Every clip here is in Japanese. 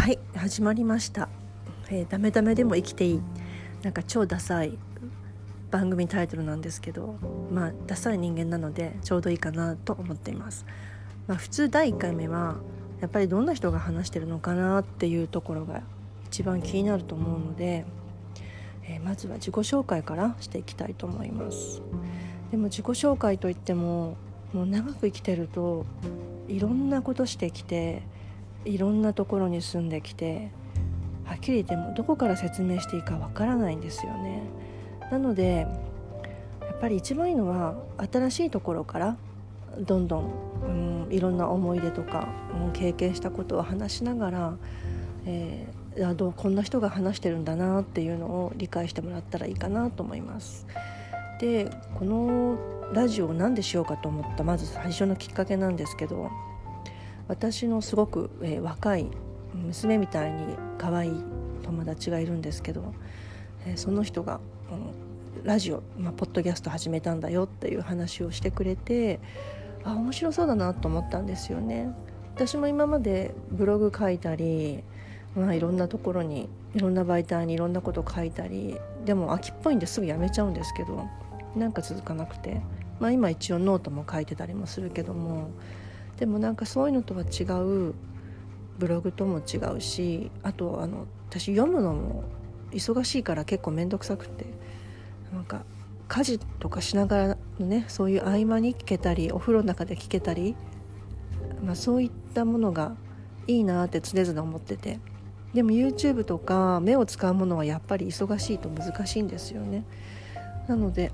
はい、始まりました、ダメダメでも生きていい、なんか超ダサい番組タイトルなんですけど、まあダサい人間なのでちょうどいいかなと思っています。まあ、普通第1回目はやっぱりどんな人が話してるのかなっていうところが一番気になると思うので、まずは自己紹介からしていきたいと思います。でも自己紹介といっても、もう長く生きてるといろんなことしてきて、いろんなところに住んできて、はっきり言ってもどこから説明していいかわからないんですよね。なのでやっぱり一番いいのは新しいところからどんどん、いろんな思い出とか、経験したことを話しながら、こんな人が話してるんだなっていうのを理解してもらったらいいかなと思います。で、このラジオを何でしようかと思ったまず最初のきっかけなんですけど、私のすごく、若い娘みたいに可愛い友達がいるんですけど、その人がラジオ、ポッドキャスト始めたんだよっていう話をしてくれて、あ、面白そうだなと思ったんですよね。私も今までブログ書いたり、いろんなところに、いろんな媒体にいろんなこと書いたり、でも飽きっぽいんですぐやめちゃうんですけど、なんか続かなくて、今一応ノートも書いてたりもするけども、でもなんかそういうのとは違う、ブログとも違うし、あと私読むのも忙しいから結構めんどくさくて、なんか家事とかしながらのね、そういう合間に聞けたり、お風呂の中で聞けたり、そういったものがいいなって常々思ってて、でも YouTube とか目を使うものはやっぱり忙しいと難しいんですよね。なので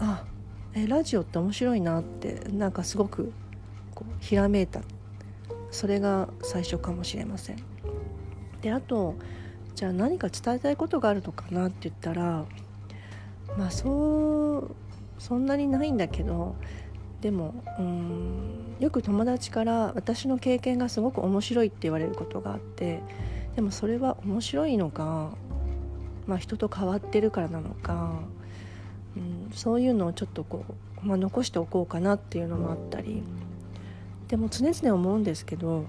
ラジオって面白いなって、なんかすごくこうひらめいた、それが最初かもしれません。で、あとじゃあ何か伝えたいことがあるのかなって言ったら、そんなにないんだけど、でもよく友達から私の経験がすごく面白いって言われることがあって、でもそれは面白いのか、人と変わってるからなのか、そういうのをちょっとこう、残しておこうかなっていうのもあったり、でも常々思うんですけど、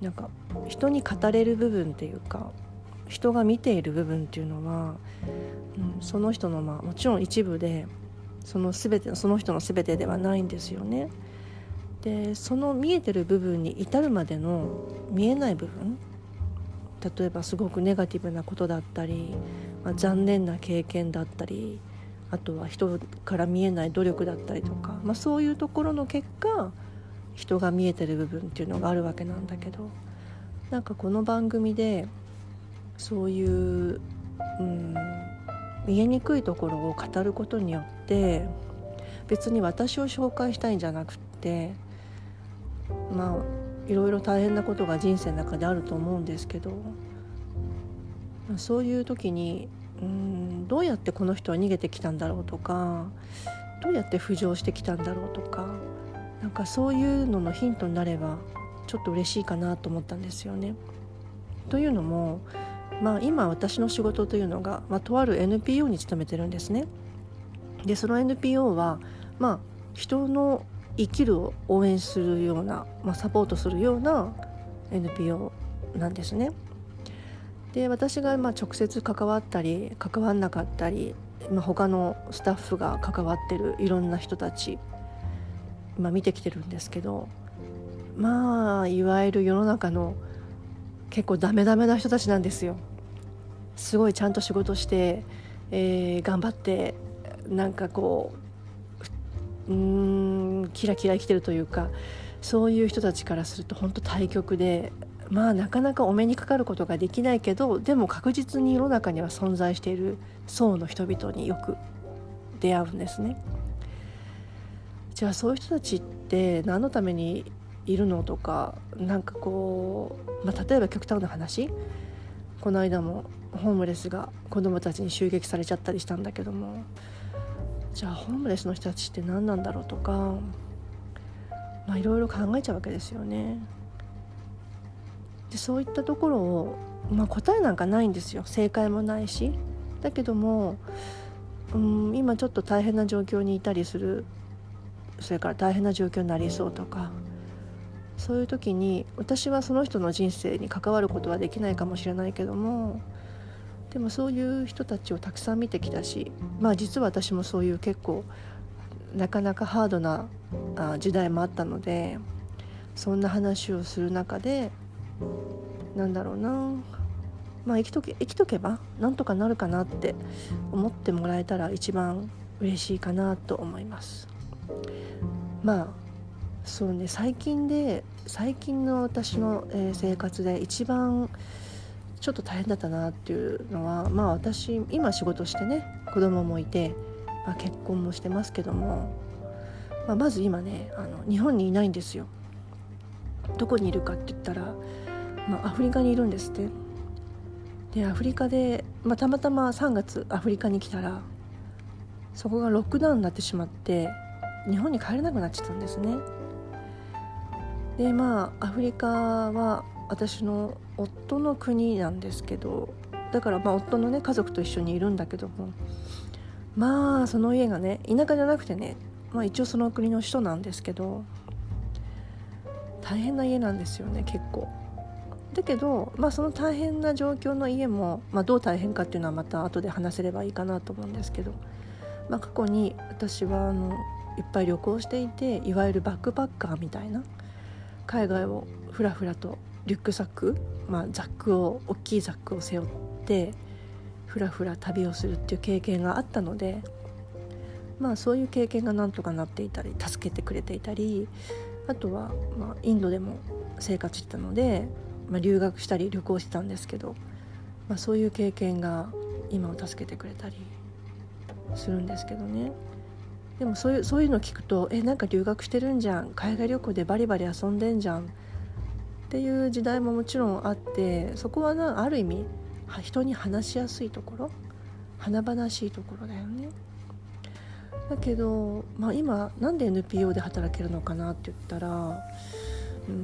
なんか人に語れる部分っていうか、人が見ている部分っていうのは、その人のもちろん一部で、その人の全てではないんですよね。で、その見えてる部分に至るまでの見えない部分、例えばすごくネガティブなことだったり、残念な経験だったり、あとは人から見えない努力だったりとか、そういうところの結果、人が見えてる部分っていうのがあるわけなんだけど、なんかこの番組でそういう、見えにくいところを語ることによって、別に私を紹介したいんじゃなくって、いろいろ大変なことが人生の中であると思うんですけど、そういう時に、どうやってこの人は逃げてきたんだろうとか、どうやって浮上してきたんだろうとか、なんかそういうののヒントになればちょっと嬉しいかなと思ったんですよね。というのも、今私の仕事というのが、とある NPO に勤めてるんですね。で、その NPO は、人の生きるを応援するような、サポートするような NPO なんですね。で、私が直接関わったり関わんなかったり、他のスタッフが関わってるいろんな人たち見てきてるんですけど、いわゆる世の中の結構ダメダメな人たちなんですよ。すごいちゃんと仕事して、頑張って、なんかこう、キラキラ生きてるというか、そういう人たちからすると本当対極で、なかなかお目にかかることができないけど、でも確実に世の中には存在している層の人々によく出会うんですね。じゃあそういう人たちって何のためにいるのとか、なんかこう、例えば極端な話、この間もホームレスが子どもたちに襲撃されちゃったりしたんだけども、じゃあホームレスの人たちって何なんだろうとか、いろいろ考えちゃうわけですよね。で、そういったところを、答えなんかないんですよ。正解もないし、だけども、今ちょっと大変な状況にいたりする、それから大変な状況になりそうとか、そういう時に私はその人の人生に関わることはできないかもしれないけども、でもそういう人たちをたくさん見てきたし、まあ実は私もそういう結構なかなかハードな時代もあったので、そんな話をする中でなんだろうな、まあ生きとけばなんとかなるかなって思ってもらえたら一番嬉しいかなと思います。まあそうね、最近の私の生活で一番ちょっと大変だったなっていうのは、まあ私今仕事してね、子供もいて、まあ、結婚もしてますけども、まあ、まず今ね日本にいないんですよ。どこにいるかって言ったら、まあ、アフリカにいるんですって。でアフリカで、まあ、たまたま3月アフリカに来たらそこがロックダウンになってしまって日本に帰れなくなっちゃったんですね。でまあアフリカは私の夫の国なんですけど、だからまあ夫のね家族と一緒にいるんだけども、まあその家がね田舎じゃなくてね、まあ、一応その国の首都なんですけど大変な家なんですよね結構。だけど、まあ、その大変な状況の家も、まあ、どう大変かっていうのはまた後で話せればいいかなと思うんですけど、まあ、過去に私はいっぱい旅行していて、いわゆるバックパッカーみたいな海外をふらふらとリュックサック、まあ、ザックを大きいザックを背負ってふらふら旅をするっていう経験があったので、まあ、そういう経験がなんとかなっていたり助けてくれていたり、あとはまあインドでも生活してたので、まあ、留学したり旅行してたんですけど、まあ、そういう経験が今を助けてくれたりするんですけどね。でもそういうの聞くとなんか留学してるんじゃん、海外旅行でバリバリ遊んでんじゃんっていう時代ももちろんあって、そこはある意味人に話しやすいところ、華々しいところだよね。だけど、まあ、今なんで NPO で働けるのかなって言ったら、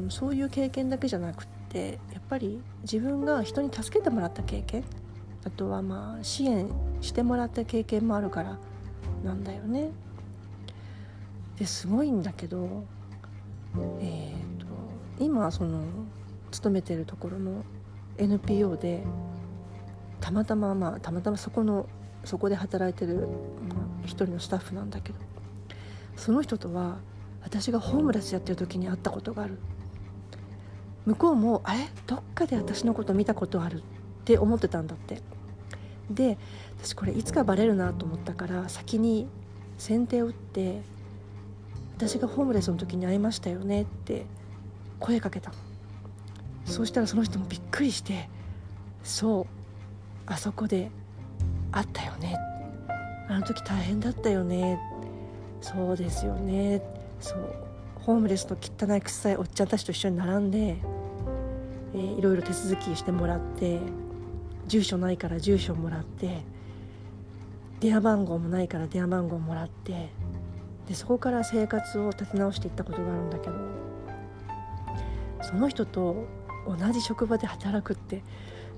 そういう経験だけじゃなくってやっぱり自分が人に助けてもらった経験、あとはまあ支援してもらった経験もあるからなんだよね。ですごいんだけど、今その勤めてるところの NPO でたまたまそこで働いてる一人のスタッフなんだけど、その人とは私がホームレスやってる時に会ったことがある。向こうもあれどっかで私のこと見たことあるって思ってたんだって。で私これいつかバレるなと思ったから先に先手を打って、私がホームレスの時に会いましたよねって声かけた。そうしたらその人もびっくりして、そうあそこで会ったよね、あの時大変だったよね、そうですよね、そうホームレスの汚い臭いおっちゃんたちと一緒に並んで、いろいろ手続きしてもらって、住所ないから住所もらって、電話番号もないから電話番号もらって、でそこから生活を立て直していったことがあるんだけど、その人と同じ職場で働くって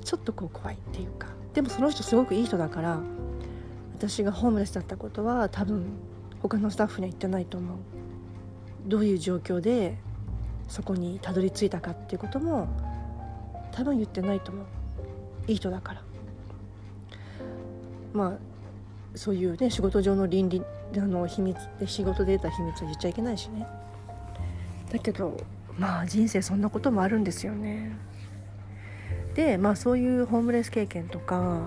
ちょっとこう怖いっていうか、でもその人すごくいい人だから、私がホームレスだったことは多分他のスタッフには言ってないと思う。どういう状況でそこにたどり着いたかっていうことも多分言ってないと思う。いい人だから。まあそういうね仕事上の倫理秘密で、仕事で得た秘密は言っちゃいけないしね。だけどまあ人生そんなこともあるんですよね。でまあそういうホームレス経験とか、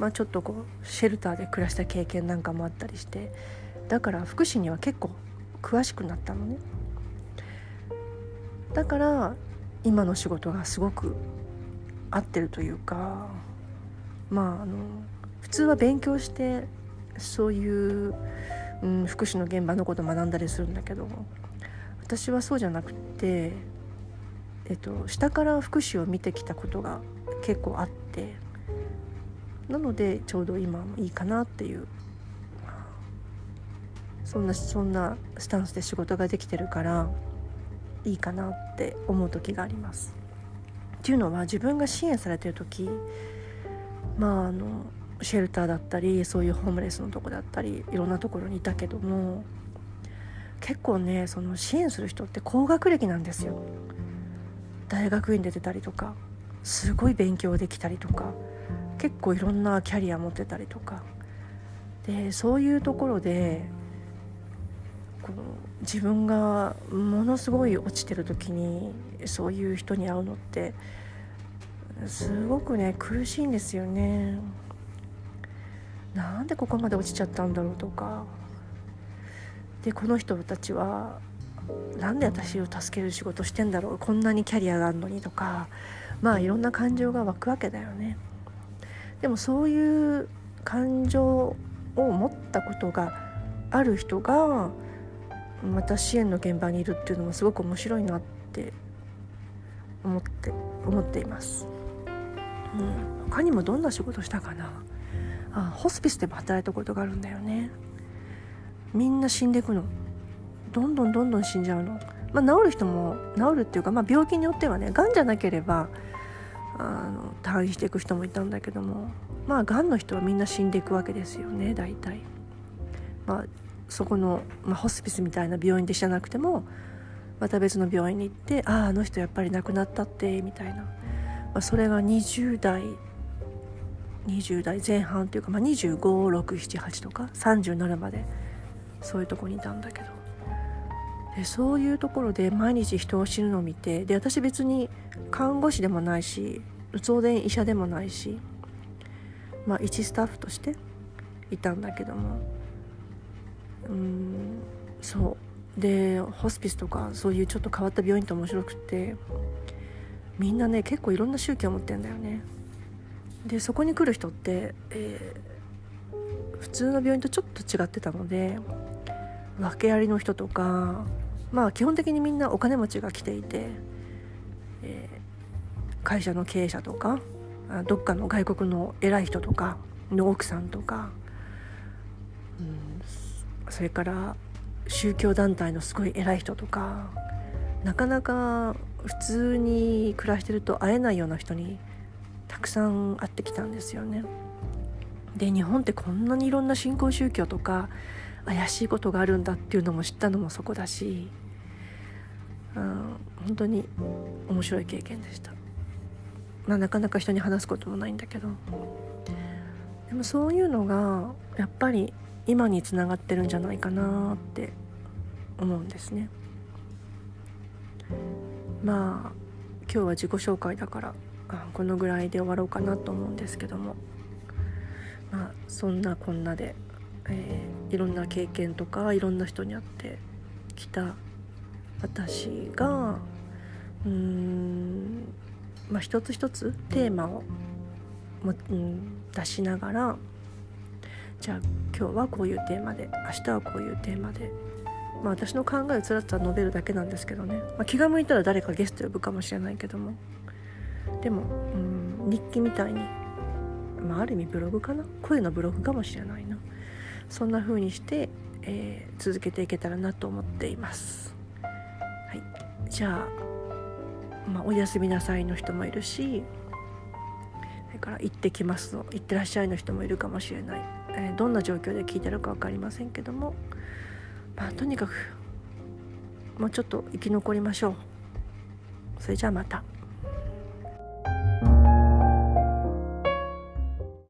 まあ、ちょっとこうシェルターで暮らした経験なんかもあったりして、だから福祉には結構詳しくなったのね。だから今の仕事がすごく合ってるというか、まあ普通は勉強してそういう、福祉の現場のことを学んだりするんだけど、私はそうじゃなくて、下から福祉を見てきたことが結構あって、なのでちょうど今いいかなっていう、そんなスタンスで仕事ができてるからいいかなって思う時があります。っていうのは自分が支援されてる時、まあシェルターだったりそういうホームレスのとこだったりいろんなところにいたけども、結構ね、その支援する人って高学歴なんですよ。大学院出てたりとか、すごい勉強できたりとか、結構いろんなキャリア持ってたりとかで、そういうところでこの自分がものすごい落ちてる時にそういう人に会うのってすごくね苦しいんですよね。なんでここまで落ちちゃったんだろうとかで、この人たちはなんで私を助ける仕事してんだろう、こんなにキャリアがあるのにとか、まあいろんな感情が湧くわけだよね。でもそういう感情を持ったことがある人がまた支援の現場にいるっていうのもすごく面白いなって思っています、他にもどんな仕事したかな。ホスピスでも働いたことがあるんだよね。みんな死んでいくの、どんどん死んじゃうの。治る人も治るっていうか、病気によってはね、がんじゃなければ退院していく人もいたんだけども、がんの人はみんな死んでいくわけですよね、大体。そこの、ホスピスみたいな病院でじゃなくても、また別の病院に行って、あの人やっぱり亡くなったってみたいな、それが20代前半というか、25、6、7、8とか37までそういうとこにいたんだけど、でそういうところで毎日人を死ぬのを見て、で私別に看護師でもないし当然医者でもないし、一スタッフとしていたんだけども、そうでホスピスとかそういうちょっと変わった病院って面白くって、みんなね結構いろんな宗教を持ってんだよね。でそこに来る人って、普通の病院とちょっと違ってたので、訳ありの人とか、基本的にみんなお金持ちが来ていて、会社の経営者とかどっかの外国の偉い人とかの奥さんとか、それから宗教団体のすごい偉い人とか、なかなか普通に暮らしてると会えないような人にたくさん会ってきたんですよね。で日本ってこんなにいろんな新興宗教とか怪しいことがあるんだっていうのも知ったのもそこだし、本当に面白い経験でした、なかなか人に話すこともないんだけど、でもそういうのがやっぱり今につながってるんじゃないかなって思うんですね。今日は自己紹介だからこのぐらいで終わろうかなと思うんですけども、そんなこんなで、いろんな経験とかいろんな人に会ってきた私が、一つ一つテーマを出しながら、じゃあ今日はこういうテーマで、明日はこういうテーマで、私の考えをつらつら述べるだけなんですけどね、気が向いたら誰かゲスト呼ぶかもしれないけども、でも日記みたいに、ある意味ブログかな、声のブログかもしれないな、そんな風にして、続けていけたらなと思っています、じゃあ、おやすみなさいの人もいるし、それから行ってきますの、行ってらっしゃいの人もいるかもしれない、どんな状況で聞いてるか分かりませんけども、とにかくもうちょっと生き残りましょう。それじゃあまた。